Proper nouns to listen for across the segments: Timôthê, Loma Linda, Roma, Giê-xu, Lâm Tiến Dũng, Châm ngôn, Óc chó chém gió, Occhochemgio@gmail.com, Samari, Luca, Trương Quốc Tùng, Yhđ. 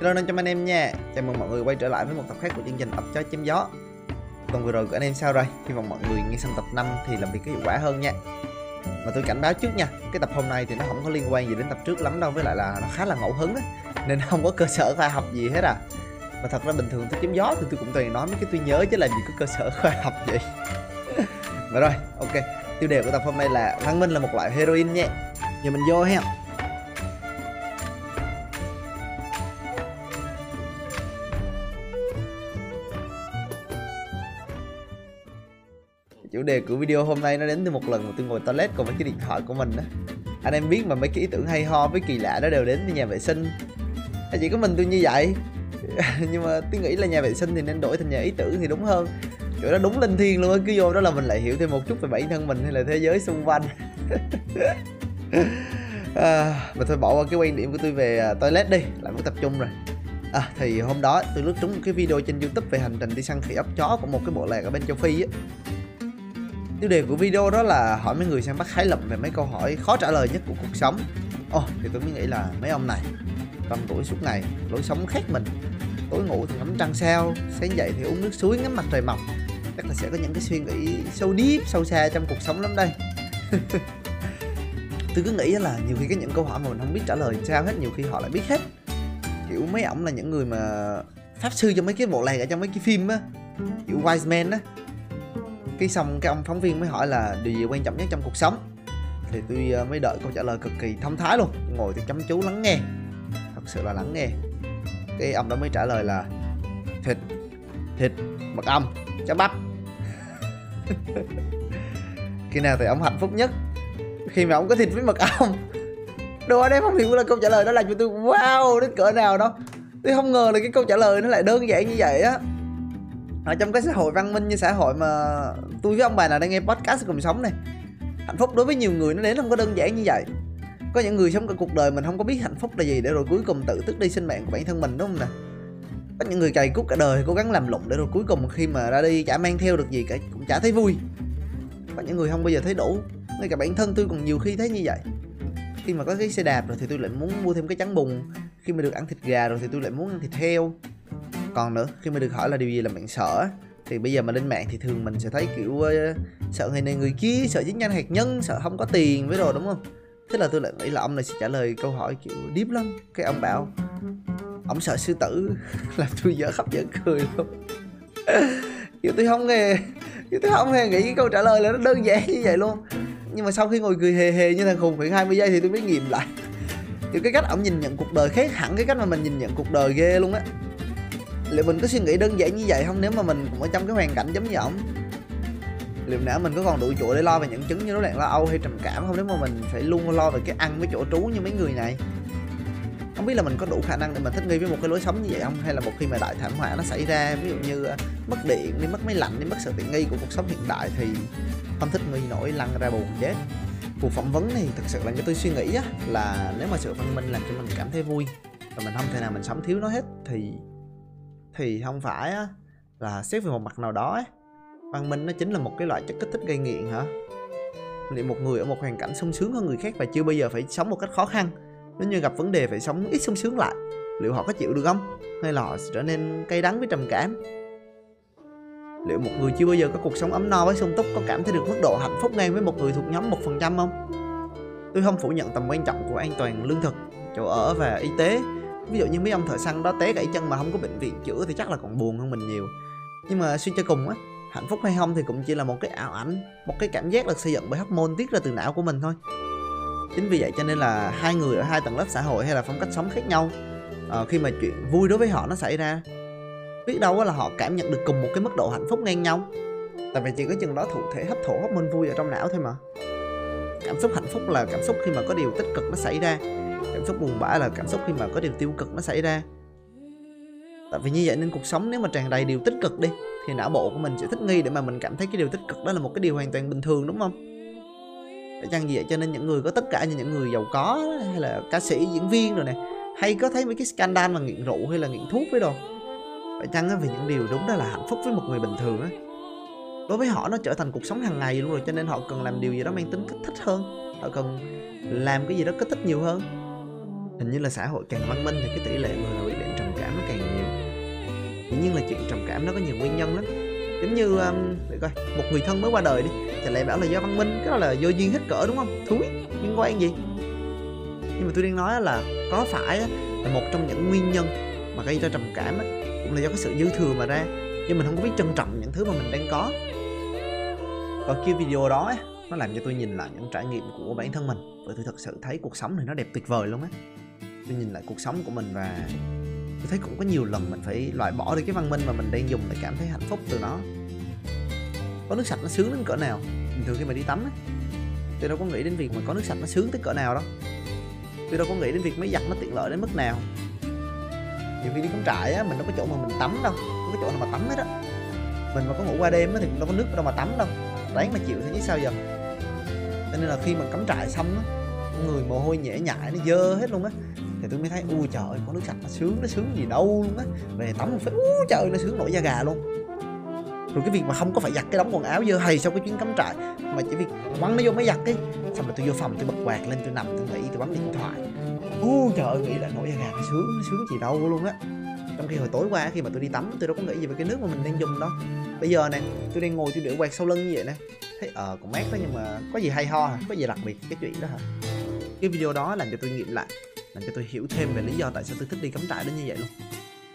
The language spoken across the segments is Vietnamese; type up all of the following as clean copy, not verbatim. Hello anh em nha. Chào mừng mọi người quay trở lại với một tập khác của chương trình Óc chó chém gió. Tuần vừa rồi của anh em sao rồi? Hy vọng mọi người nghe xong tập 5 thì làm việc có hiệu quả hơn nha. Mà tôi cảnh báo trước nha, cái tập hôm nay thì nó không có liên quan gì đến tập trước lắm đâu, với lại là nó khá là ngẫu hứng đó, nên không có cơ sở khoa học gì hết à. Mà thật ra bình thường tôi chém gió thì tôi cũng toàn nói mấy cái tôi nhớ chứ làm gì có cơ sở khoa học vậy. Mà rồi, ok. Tiêu đề của tập hôm nay là Văn Minh là một loại heroin nha. Giờ mình vô ha. Chủ đề của video hôm nay nó đến từ một lần mà tôi ngồi toilet cùng với cái điện thoại của mình đó. Anh em biết mà, mấy cái ý tưởng hay ho với kỳ lạ đó đều đến từ nhà vệ sinh. Chỉ có mình tôi như vậy. Nhưng mà tôi nghĩ là nhà vệ sinh thì nên đổi thành nhà ý tưởng thì đúng hơn. Chỗ đó đúng linh thiêng luôn á, cứ vô đó là mình lại hiểu thêm một chút về bản thân mình hay là thế giới xung quanh. Mà thôi bỏ qua cái quan điểm của tôi về toilet đi, lại muốn tập trung rồi. Thì hôm đó tôi lướt trúng một cái video trên YouTube về hành trình đi săn khỉ óc chó của một cái bộ lạc ở bên châu Phi á. Tiêu đề của video đó là hỏi mấy người săn bắt hái lượm về mấy câu hỏi khó trả lời nhất của cuộc sống. Thì tôi mới nghĩ là mấy ông này tầm tuổi suốt ngày, lối sống khác mình. Tối ngủ thì ngắm trăng sao, sáng dậy thì uống nước suối ngắm mặt trời mọc. Chắc là sẽ có những cái suy nghĩ sâu deep, sâu xa trong cuộc sống lắm đây. Tôi cứ nghĩ là nhiều khi có những câu hỏi mà mình không biết trả lời sao hết, nhiều khi họ lại biết hết. Kiểu mấy ổng là những người mà pháp sư cho mấy cái bộ lạc ở trong mấy cái phim á, kiểu wise man á. Cái xong cái ông phóng viên mới hỏi là điều gì quan trọng nhất trong cuộc sống. Thì tôi mới đợi câu trả lời cực kỳ thông thái luôn. Ngồi tôi chăm chú lắng nghe, thật sự là lắng nghe. Cái ông đó mới trả lời là thịt, mật ong, chả bắp. Khi nào thì ông hạnh phúc nhất? Khi mà ông có thịt với mật ong. Đồ anh em không hiểu là câu trả lời đó là cho tôi wow đến cỡ nào đâu. Tôi không ngờ là cái câu trả lời nó lại đơn giản như vậy á. Ở trong cái xã hội văn minh như xã hội mà tôi với ông bà nào đang nghe podcast cùng sống này, hạnh phúc đối với nhiều người nó đến không có đơn giản như vậy. Có những người sống cả cuộc đời mình không có biết hạnh phúc là gì, để rồi cuối cùng tự tước đi sinh mạng của bản thân mình, đúng không nè. Có những người cày cuốc cả đời cố gắng làm lụng, để rồi cuối cùng khi mà ra đi chả mang theo được gì cả, cũng chả thấy vui. Có những người không bao giờ thấy đủ, ngay cả bản thân tôi còn nhiều khi thấy như vậy. Khi mà có cái xe đạp rồi thì tôi lại muốn mua thêm cái chắn bùn. Khi mà được ăn thịt gà rồi thì tôi lại muốn ăn thịt heo. Còn nữa, khi mà được hỏi là điều gì làm bạn sợ, thì bây giờ mà lên mạng thì thường mình sẽ thấy kiểu sợ người này người kia, sợ chiến tranh hạt nhân, sợ không có tiền với rồi, đúng không? Thế là tôi lại nghĩ là ông này sẽ trả lời câu hỏi kiểu deep lắm. Cái ông bảo ông sợ sư tử. Làm tôi dở khóc dở cười luôn. Kiểu tôi không hề nghĩ cái câu trả lời là nó đơn giản như vậy luôn. Nhưng mà sau khi ngồi cười hề hề như thằng khùng khoảng 20 giây thì tôi mới nghiệm lại. Kiểu cái cách ông nhìn nhận cuộc đời khác hẳn cái cách mà mình nhìn nhận cuộc đời, ghê luôn á. Liệu mình có suy nghĩ đơn giản như vậy không nếu mà mình cũng ở trong cái hoàn cảnh giống như ổng? Liệu não mình có còn đủ chỗ để lo về những chứng như rối loạn lo âu hay trầm cảm không nếu mà mình phải luôn lo về cái ăn với chỗ trú như mấy người này? Không biết là mình có đủ khả năng để mình thích nghi với một cái lối sống như vậy không? Hay là một khi mà đại thảm họa nó xảy ra, ví dụ như mất điện, đi mất máy lạnh, đi mất sự tiện nghi của cuộc sống hiện đại thì không thích nghi nổi, lăn ra bồn chết. Cuộc phỏng vấn này thực sự là cho tôi suy nghĩ á, là nếu mà sự văn minh làm cho mình cảm thấy vui và mình không thể nào mình sống thiếu nó hết thì không phải á, là xét về một mặt nào đó ấy, văn minh nó chính là một cái loại chất kích thích gây nghiện hả? Liệu một người ở một hoàn cảnh sung sướng hơn người khác và chưa bao giờ phải sống một cách khó khăn, nếu như gặp vấn đề phải sống ít sung sướng lại, liệu họ có chịu được không? Hay là họ sẽ trở nên cay đắng với trầm cảm? Liệu một người chưa bao giờ có cuộc sống ấm no với sung túc có cảm thấy được mức độ hạnh phúc ngang với một người thuộc nhóm 1% không? Tôi không phủ nhận tầm quan trọng của an toàn lương thực, chỗ ở và y tế. Ví dụ như mấy ông thợ săn đó té gãy chân mà không có bệnh viện chữa thì chắc là còn buồn hơn mình nhiều. Nhưng mà suy cho cùng á, hạnh phúc hay không thì cũng chỉ là một cái ảo ảnh, một cái cảm giác được xây dựng bởi hormone tiết ra từ não của mình thôi. Chính vì vậy cho nên là hai người ở hai tầng lớp xã hội hay là phong cách sống khác nhau, khi mà chuyện vui đối với họ nó xảy ra, biết đâu là họ cảm nhận được cùng một cái mức độ hạnh phúc ngang nhau. Tại vì chỉ có chừng đó thụ thể hấp thụ hormone vui ở trong não thôi mà. Cảm xúc hạnh phúc là cảm xúc khi mà có điều tích cực nó xảy ra, cảm xúc buồn bã là cảm xúc khi mà có điều tiêu cực nó xảy ra. Tại vì như vậy nên cuộc sống nếu mà tràn đầy điều tích cực đi thì não bộ của mình sẽ thích nghi để mà mình cảm thấy cái điều tích cực đó là một cái điều hoàn toàn bình thường, đúng không? Tại chăng gì vậy cho nên những người có tất cả như những người giàu có hay là ca sĩ, diễn viên rồi nè, hay có thấy mấy cái scandal mà nghiện rượu hay là nghiện thuốc với đồ. Tại chăng vì những điều đúng đó là hạnh phúc với một người bình thường á, đối với họ nó trở thành cuộc sống hàng ngày luôn rồi, cho nên họ cần làm điều gì đó mang tính kích thích hơn, họ cần làm cái gì đó kích thích nhiều hơn. Hình như là xã hội càng văn minh thì cái tỷ lệ người bị bệnh trầm cảm nó càng nhiều. Dĩ nhiên là chuyện trầm cảm nó có nhiều nguyên nhân lắm. Giống như để coi, một người thân mới qua đời đi, chả lẽ bảo là do văn minh, cái đó là do duyên hết cỡ đúng không? Thúi, liên quan gì. Nhưng mà tôi đang nói là có phải là một trong những nguyên nhân mà gây ra trầm cảm cũng là do cái sự dư thừa mà ra, nhưng mình không có biết trân trọng những thứ mà mình đang có. Còn kia video đó nó làm cho tôi nhìn lại những trải nghiệm của bản thân mình, và tôi thật sự thấy cuộc sống này nó đẹp tuyệt vời luôn á. Tôi nhìn lại cuộc sống của mình và tôi thấy cũng có nhiều lần mình phải loại bỏ đi cái văn minh mà mình đang dùng để cảm thấy hạnh phúc từ nó. Có nước sạch nó sướng đến cỡ nào. Bình thường khi mà đi tắm á, tôi đâu có nghĩ đến việc mà có nước sạch nó sướng tới cỡ nào đâu. Tôi đâu có nghĩ đến việc máy giặt nó tiện lợi đến mức nào. Nhiều khi đi cắm trại á, mình đâu có chỗ mà mình tắm đâu, không có chỗ nào mà tắm hết á. Mình mà có ngủ qua đêm á thì cũng đâu có nước đâu mà tắm đâu, ráng mà chịu thế chứ sao giờ. Cho nên là khi mà cắm trại xong á, người mồ hôi nhễ nhại nó dơ hết luôn á, thì tôi mới thấy ui trời ơi, có nước sạch nó sướng gì đâu luôn á. Về tắm một phút, ui trời ơi, nó sướng nổi da gà luôn. Rồi cái việc mà không có phải giặt cái đống quần áo dơ hay sau cái chuyến cắm trại, mà chỉ việc quăng nó vô máy giặt ấy. Xong rồi tôi vô phòng, tôi bật quạt lên, tôi nằm, tôi nghĩ, tôi bấm điện thoại. Ui trời ơi, nghĩ lại nổi da gà, nó sướng gì đâu luôn á. Trong khi hồi tối qua khi mà tôi đi tắm, tôi đâu có nghĩ gì về cái nước mà mình đang dùng đâu. Bây giờ nè, tôi đang ngồi tôi để quạt sau lưng như vậy nè, thấy cũng mát đó, nhưng mà có gì hay ho hả? Có gì đặc biệt cái chuyện đó hả? Cái video đó làm cho tôi nghiệm lại, làm cho tôi hiểu thêm về lý do tại sao tôi thích đi cắm trại đến như vậy luôn.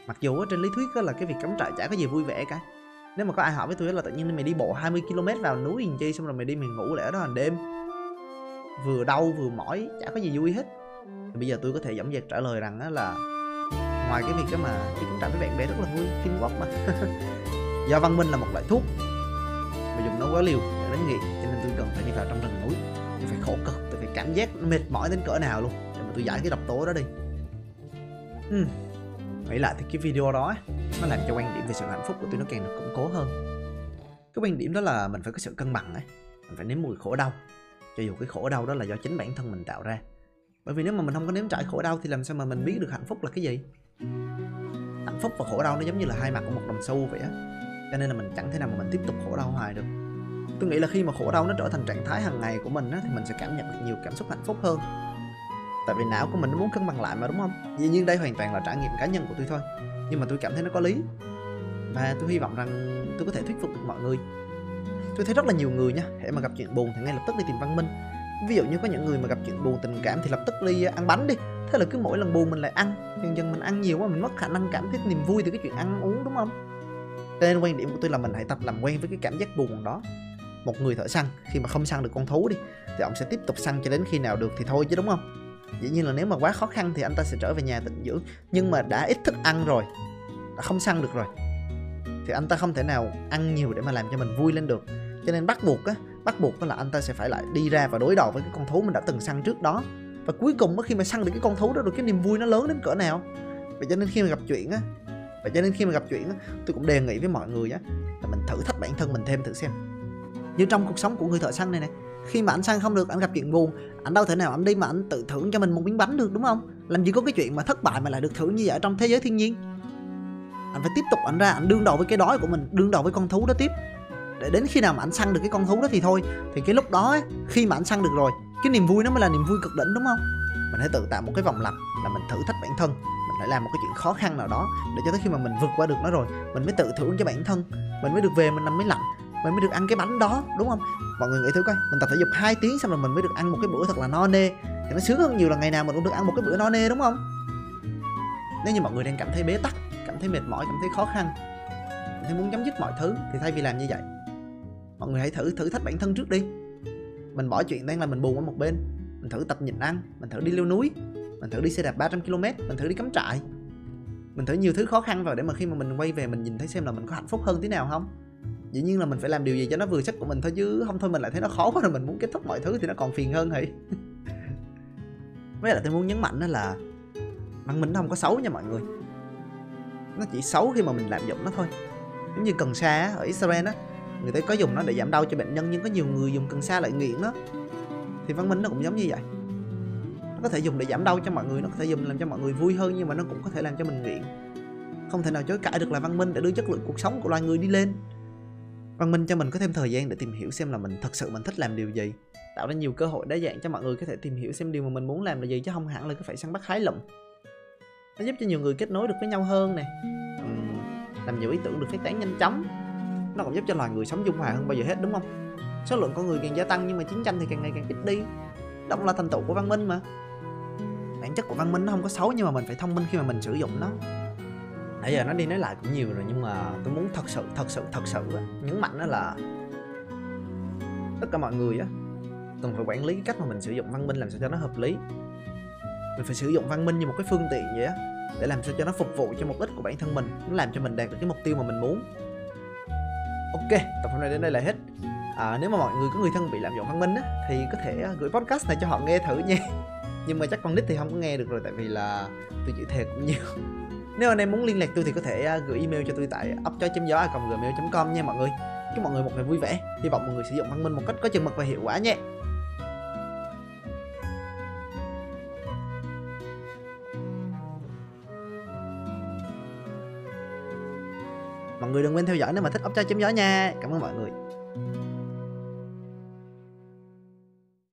Mặc dù trên lý thuyết đó là cái việc cắm trại chả có gì vui vẻ cả. Nếu mà có ai hỏi với tôi là tự nhiên mày đi bộ 20 km vào núi làm chi, xong rồi mày đi mày ngủ lẽ đó hàng đêm, vừa đau vừa mỏi, chả có gì vui hết. Thì bây giờ tôi có thể dõng dạc trả lời rằng là ngoài cái việc đó mà đi cắm trại với bạn bè rất là vui, kinh quắc mà. Do văn minh là một loại thuốc mà dùng nó quá liều để đến nghiện, cho nên tôi cần phải đi vào trong rừng núi, tôi phải khổ cực, tôi phải cảm giác nó mệt mỏi đến cỡ nào luôn để mà tôi giải cái độc tố đó đi. Nghĩ lại thì cái video đó nó làm cho quan điểm về sự hạnh phúc của tôi nó càng được củng cố hơn. Cái quan điểm đó là mình phải có sự cân bằng ấy, mình phải nếm mùi khổ đau, cho dù cái khổ đau đó là do chính bản thân mình tạo ra. Bởi vì nếu mà mình không có nếm trải khổ đau thì làm sao mà mình biết được hạnh phúc là cái gì? Hạnh phúc và khổ đau nó giống như là hai mặt của một đồng xu vậy á, cho nên là mình chẳng thể nào mà mình tiếp tục khổ đau hoài được. Tôi nghĩ là khi mà khổ đau nó trở thành trạng thái hàng ngày của mình á, thì mình sẽ cảm nhận được nhiều cảm xúc hạnh phúc hơn. Tại vì não của mình nó muốn cân bằng lại mà, đúng không? Dĩ nhiên đây hoàn toàn là trải nghiệm cá nhân của tôi thôi, nhưng mà tôi cảm thấy nó có lý. Và tôi hy vọng rằng tôi có thể thuyết phục được mọi người. Tôi thấy rất là nhiều người nha, hễ mà gặp chuyện buồn thì ngay lập tức đi tìm văn minh. Ví dụ như có những người mà gặp chuyện buồn tình cảm thì lập tức đi ăn bánh đi. Thế là cứ mỗi lần buồn mình lại ăn, dần dần mình ăn nhiều quá, mình mất khả năng cảm thấy niềm vui từ cái chuyện ăn uống, đúng không? Cho nên quan điểm của tôi là mình hãy tập làm quen với cái cảm giác buồn đó. Một người thợ săn khi mà không săn được con thú đi thì ông sẽ tiếp tục săn cho đến khi nào được thì thôi chứ, đúng không? Dĩ nhiên là nếu mà quá khó khăn thì anh ta sẽ trở về nhà tịnh dưỡng. Nhưng mà đã ít thức ăn rồi, đã không săn được rồi, thì anh ta không thể nào ăn nhiều để mà làm cho mình vui lên được. Cho nên bắt buộc là anh ta sẽ phải lại đi ra và đối đầu với cái con thú mình đã từng săn trước đó. Và cuối cùng khi mà săn được cái con thú đó rồi, cái niềm vui nó lớn đến cỡ nào. Vậy cho nên khi mà gặp chuyện á, tôi cũng đề nghị với mọi người á là mình thử thách bản thân mình thêm thử xem. Như trong cuộc sống của người thợ săn này nè, khi mà anh săn không được, anh gặp chuyện buồn, anh đâu thể nào anh đi mà anh tự thưởng cho mình một miếng bánh được, đúng không? Làm gì có cái chuyện mà thất bại mà lại được thưởng như vậy ở trong thế giới thiên nhiên. Anh phải tiếp tục anh ra, anh đương đầu với cái đói của mình, đương đầu với con thú đó tiếp. Để đến khi nào mà anh săn được cái con thú đó thì thôi. Thì cái lúc đó ấy, khi mà anh săn được rồi, cái niềm vui nó mới là niềm vui cực đỉnh, đúng không? Mình hãy tự tạo một cái vòng lặp là mình thử thách bản thân, mình phải làm một cái chuyện khó khăn nào đó để cho tới khi mà mình vượt qua được nó rồi, mình mới tự thưởng cho bản thân, mình mới được về mình nằm máy lạnh, mình mới được ăn cái bánh đó, đúng không? Mọi người nghĩ thử coi, mình tập thể dục 2 tiếng xong rồi mình mới được ăn một cái bữa thật là no nê, thì nó sướng hơn nhiều là ngày nào mình cũng được ăn một cái bữa no nê, đúng không? Nếu như mọi người đang cảm thấy bế tắc, cảm thấy mệt mỏi, cảm thấy khó khăn, cảm thấy muốn chấm dứt mọi thứ, thì thay vì làm như vậy, mọi người hãy thử thách bản thân trước đi. Mình bỏ chuyện đang là mình buồn ở một bên, mình thử tập nhịn ăn, mình thử đi leo núi, mình thử đi xe đạp 300 km, mình thử đi cắm trại, mình thử nhiều thứ khó khăn vào để mà khi mà mình quay về mình nhìn thấy xem là mình có hạnh phúc hơn thế nào không. Dĩ nhiên là mình phải làm điều gì cho nó vừa sức của mình thôi, chứ không thôi mình lại thấy nó khó quá rồi mình muốn kết thúc mọi thứ thì nó còn phiền hơn hỉ. Với lại tôi muốn nhấn mạnh đó là văn minh nó không có xấu nha mọi người. Nó chỉ xấu khi mà mình lạm dụng nó thôi. Giống như cần sa ở Israel á, người ta có dùng nó để giảm đau cho bệnh nhân, nhưng có nhiều người dùng cần sa lại nghiện nó. Thì văn minh nó cũng giống như vậy. Nó có thể dùng để giảm đau cho mọi người, nó có thể dùng làm cho mọi người vui hơn, nhưng mà nó cũng có thể làm cho mình nghiện. Không thể nào chối cãi được là văn minh để đưa chất lượng cuộc sống của loài người đi lên. Văn minh cho mình có thêm thời gian để tìm hiểu xem là mình thật sự mình thích làm điều gì, tạo ra nhiều cơ hội đa dạng cho mọi người có thể tìm hiểu xem điều mà mình muốn làm là gì, chứ không hẳn là cứ phải săn bắt hái lụm. Nó giúp cho nhiều người kết nối được với nhau hơn nè, làm nhiều ý tưởng được phát tán nhanh chóng. Nó còn giúp cho loài người sống dung hòa hơn bao giờ hết, đúng không? Số lượng con người càng gia tăng nhưng mà chiến tranh thì càng ngày càng ít đi. Đó cũng là thành tựu của văn minh mà. Bản chất của văn minh nó không có xấu, nhưng mà mình phải thông minh khi mà mình sử dụng nó. Nãy giờ nó đi nói lại cũng nhiều rồi, nhưng mà tôi muốn thật sự nhấn mạnh đó là tất cả mọi người á cần phải quản lý cái cách mà mình sử dụng văn minh làm sao cho nó hợp lý. Mình phải sử dụng văn minh như một cái phương tiện vậy á, để làm sao cho nó phục vụ cho mục đích của bản thân mình, nó làm cho mình đạt được cái mục tiêu mà mình muốn. Ok, tập hôm nay đến đây là hết. Nếu mà mọi người có người thân bị lạm dụng văn minh á, thì có thể gửi podcast này cho họ nghe thử nha. Nhưng mà chắc con nít thì không có nghe được rồi, tại vì là tôi chịu thề cũng nhiều. Nếu anh em muốn liên lạc tôi thì có thể gửi email cho tôi tại occhochemgio@gmail.com nha mọi người. Chúc mọi người một ngày vui vẻ. Hy vọng mọi người sử dụng văn minh một cách có chừng mực và hiệu quả nha. Mọi người đừng quên theo dõi nếu mà thích Óc Chó Chém Gió nha. Cảm ơn mọi người.